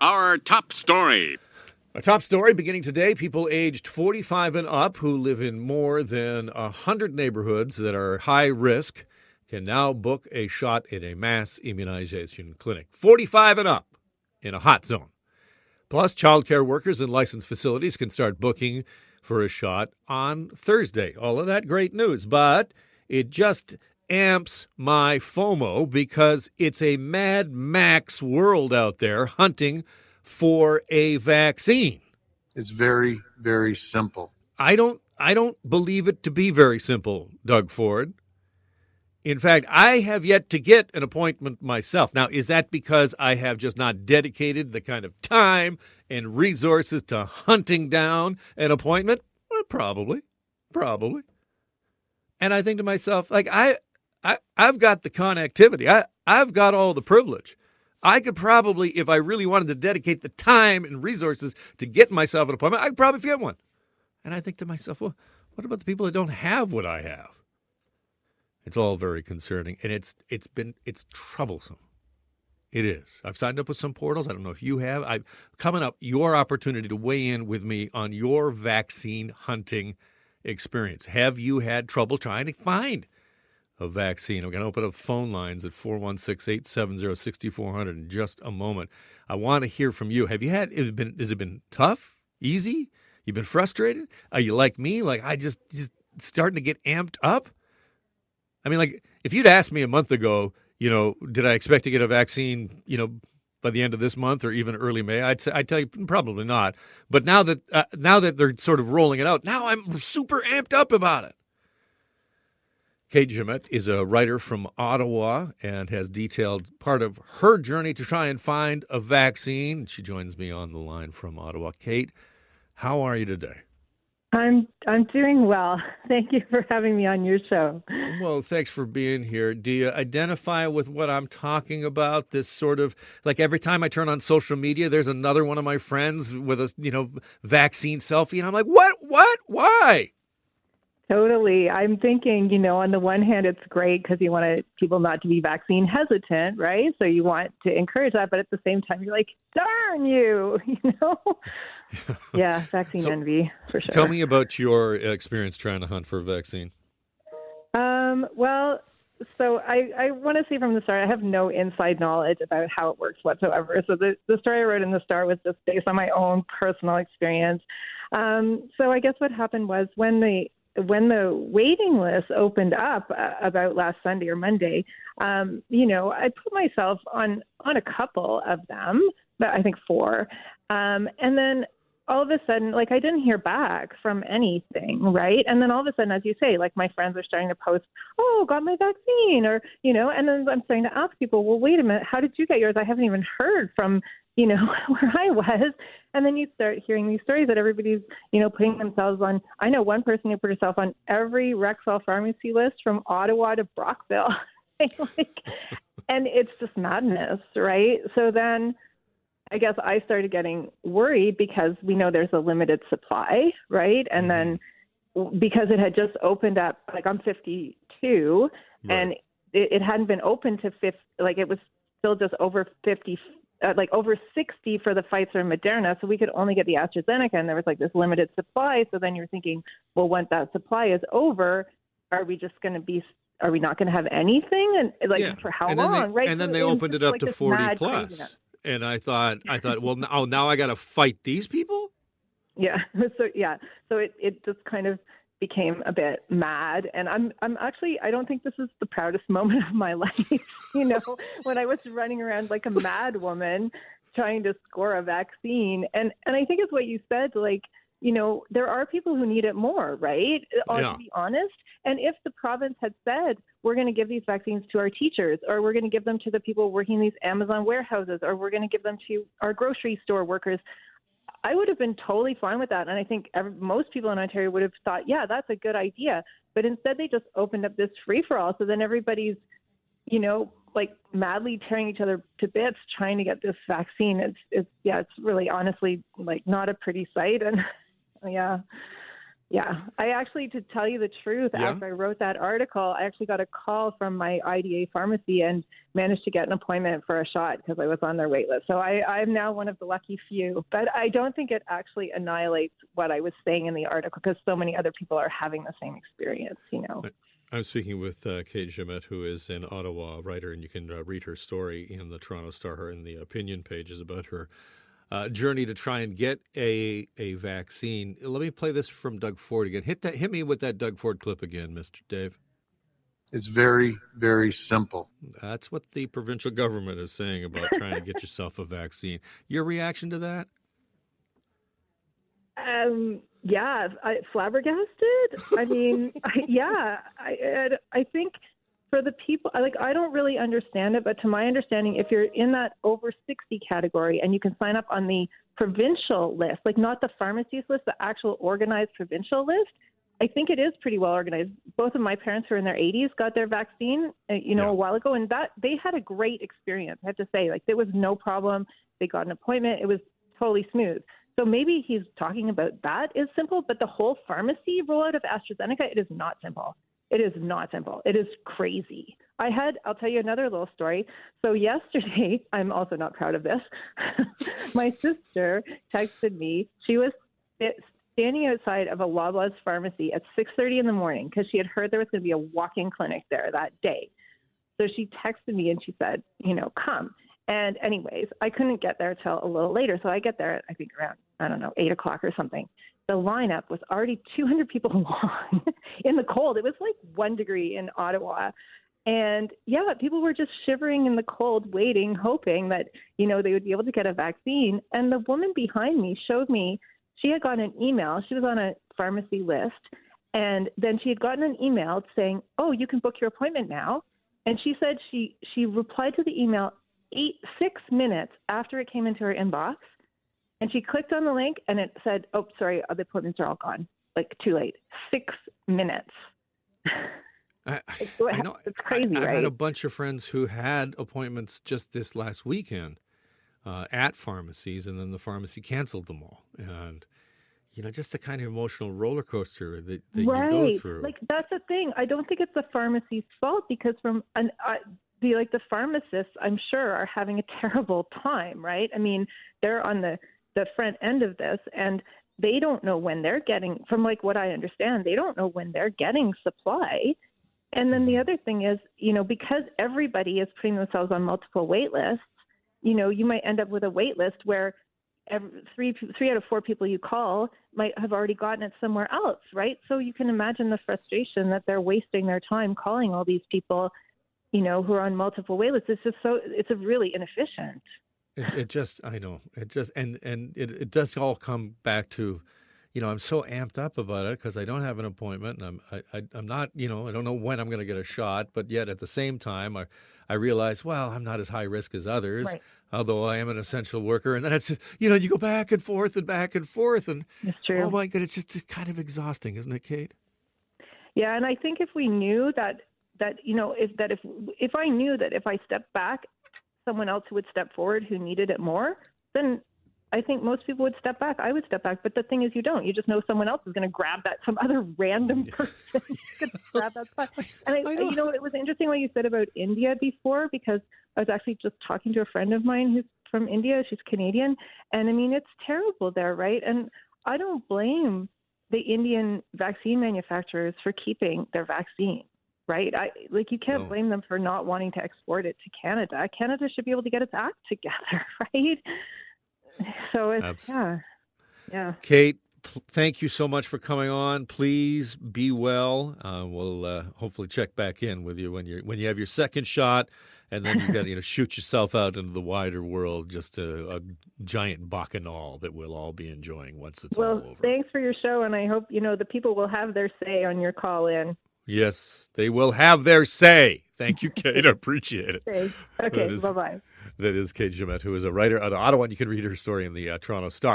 Our top story. A top story beginning today, people aged 45 and up who live in more than 100 neighborhoods that are high risk can now book a shot at a mass immunization clinic. 45 and up in a hot zone. Plus, childcare workers in licensed facilities can start booking for a shot on Thursday. All of that great news, but it just amps my FOMO because it's a Mad Max world out there hunting for a vaccine. It's very, very simple. I don't believe it to be very simple, Doug Ford. In fact, I have yet to get an appointment myself. Now, is that because I have just not dedicated the kind of time and resources to hunting down an appointment? Well, probably. And I think to myself, like, I've got the connectivity. I've got all the privilege. I could probably, if I really wanted to dedicate the time and resources to get myself an appointment, I could probably get one. And I think to myself, well, what about the people that don't have what I have? It's all very concerning, and it's troublesome. It is. I've signed up with some portals. I don't know if you have. I'm coming up, your opportunity to weigh in with me on your vaccine hunting experience. Have you had trouble trying to find a vaccine? I'm going to open up phone lines at 416-870-6400 in just a moment. I want to hear from you. Have you had, has it been tough, easy? You've been frustrated? Are you like me? Like, I just starting to get amped up? I mean, like, if you'd asked me a month ago, you know, did I expect to get a vaccine, you know, by the end of this month or even early May, I'd tell you probably not. But now that they're sort of rolling it out, now I'm super amped up about it. Kate Jemmett is a writer from Ottawa and has detailed part of her journey to try and find a vaccine. She joins me on the line from Ottawa. Kate, how are you today? I'm doing well. Thank you for having me on your show. Well, thanks for being here. Do you identify with what I'm talking about? This sort of, like, every time I turn on social media, there's another one of my friends with a, you know, vaccine selfie, and I'm like, what, why? Totally. I'm thinking, you know, on the one hand, it's great because you want people not to be vaccine hesitant, right? So you want to encourage that. But at the same time, you're like, darn you, you know? Yeah, vaccine envy, for sure. Tell me about your experience trying to hunt for a vaccine. Well, so I want to say from the start, I have no inside knowledge about how it works whatsoever. So the story I wrote in the Star was just based on my own personal experience. So I guess what happened was when the waiting list opened up about last Sunday or Monday, you know, I put myself on a couple of them, but I think four. And then all of a sudden, like, I didn't hear back from anything, right? And then all of a sudden, as you say, like, my friends are starting to post, oh, got my vaccine, or, you know, and then I'm starting to ask people, well, wait a minute, how did you get yours? I haven't even heard from, you know, where I was. And then you start hearing these stories that everybody's, you know, putting themselves on. I know one person who put herself on every Rexall pharmacy list from Ottawa to Brockville. Like, and it's just madness, right? So then I guess I started getting worried because we know there's a limited supply, right? And then because it had just opened up, like, I'm 52, right, and it hadn't been open to 50, like, it was still just over 50. Like over 60 for the Pfizer and Moderna, so we could only get the AstraZeneca, and there was like this limited supply. So then you're thinking, well, once that supply is over, are we not going to have anything? And like, yeah, for how long? Right? And then they opened it up to 40 plus, and I thought, well, now I got to fight these people. Yeah. So it just kind of became a bit mad, and I'm actually, I don't think this is the proudest moment of my life, you know, when I was running around like a mad woman trying to score a vaccine. And I think it's what you said, like, you know, there are people who need it more, right? Yeah. To be honest. And if the province had said, we're going to give these vaccines to our teachers, or we're going to give them to the people working in these Amazon warehouses, or we're going to give them to our grocery store workers, I would have been totally fine with that. And I think most people in Ontario would have thought, yeah, that's a good idea. But instead, they just opened up this free-for-all. So then everybody's, you know, like, madly tearing each other to bits trying to get this vaccine. It's really honestly, like, not a pretty sight. And yeah, Yeah, I actually, to tell you the truth, after I wrote that article, I actually got a call from my IDA pharmacy and managed to get an appointment for a shot because I was on their wait list. So I'm now one of the lucky few, but I don't think it actually annihilates what I was saying in the article because so many other people are having the same experience, you know. I'm speaking with Kate Jemmett, who is an Ottawa writer, and you can read her story in the Toronto Star and the opinion pages about her journey to try and get a vaccine. Let me play this from Doug Ford again. Hit me with that Doug Ford clip again, Mr. Dave. It's very, very simple. That's what the provincial government is saying about trying to get yourself a vaccine. Your reaction to that? Yeah, flabbergasted. I mean, I think for the people, like, I don't really understand it, but to my understanding, if you're in that over 60 category and you can sign up on the provincial list, like not the pharmacies list, the actual organized provincial list, I think it is pretty well organized. Both of my parents who are in their 80s got their vaccine, a while ago, and that they had a great experience. I have to say, like, there was no problem. They got an appointment. It was totally smooth. So maybe he's talking about that is simple, but the whole pharmacy rollout of AstraZeneca, it is not simple. It is not simple. It is crazy. I'll tell you another little story. So yesterday, I'm also not proud of this. My sister texted me. She was standing outside of a Loblaws pharmacy at 6:30 in the morning because she had heard there was going to be a walk-in clinic there that day. So she texted me and she said, come. And anyways, I couldn't get there till a little later. So I get there at, I think, around, 8:00 or something. The lineup was already 200 people long in the cold. It was like 1 degree in Ottawa. And yeah, people were just shivering in the cold, waiting, hoping that, they would be able to get a vaccine. And the woman behind me showed me, she had gotten an email. She was on a pharmacy list. And then she had gotten an email saying, oh, you can book your appointment now. And she said she replied to the email 6 minutes after it came into her inbox, and she clicked on the link and it said, oh, sorry, the appointments are all gone. Like, too late. 6 minutes. I know, it's crazy, right? I had a bunch of friends who had appointments just this last weekend at pharmacies, and then the pharmacy canceled them all. And just the kind of emotional roller coaster that you go through. Like, that's the thing. I don't think it's the pharmacy's fault because the pharmacists, I'm sure, are having a terrible time, right? I mean, they're on the front end of this, and they don't know when they're getting, from like what I understand, they don't know when they're getting supply. And then the other thing is, because everybody is putting themselves on multiple wait lists, you might end up with a wait list where three out of four people you call might have already gotten it somewhere else, right? So you can imagine the frustration that they're wasting their time calling all these people who are on multiple wait lists. It's just it's a really inefficient. It does all come back to, I'm so amped up about it because I don't have an appointment and I'm not, I don't know when I'm going to get a shot, but yet at the same time, I realize, well, I'm not as high risk as others, right, although I am an essential worker. And then it's, you go back and forth and back and forth. And it's true. Oh my God, it's just kind of exhausting, isn't it, Kate? Yeah. And I think if we knew if I knew that if I stepped back, someone else would step forward who needed it more, then I think most people would step back. I would step back. But the thing is, you don't. You just know someone else is going to grab that, some other random person is going to grab that spot. And it was interesting what you said about India before, because I was actually just talking to a friend of mine who's from India. She's Canadian. And I mean, it's terrible there, right? And I don't blame the Indian vaccine manufacturers for keeping their vaccine. Right? You can't blame them for not wanting to export it to Canada. Canada should be able to get its act together, right? So it's, yeah. Kate, thank you so much for coming on. Please be well. We'll hopefully check back in with you when you have your second shot, and then you've got to shoot yourself out into the wider world, just a giant bacchanal that we'll all be enjoying once it's all over. Well, thanks for your show, and I hope, the people will have their say on your call-in. Yes, they will have their say. Thank you, Kate. I appreciate it. Thanks. Okay, bye-bye. That is Kate Jemmett, who is a writer out of Ottawa, and you can read her story in the Toronto Star.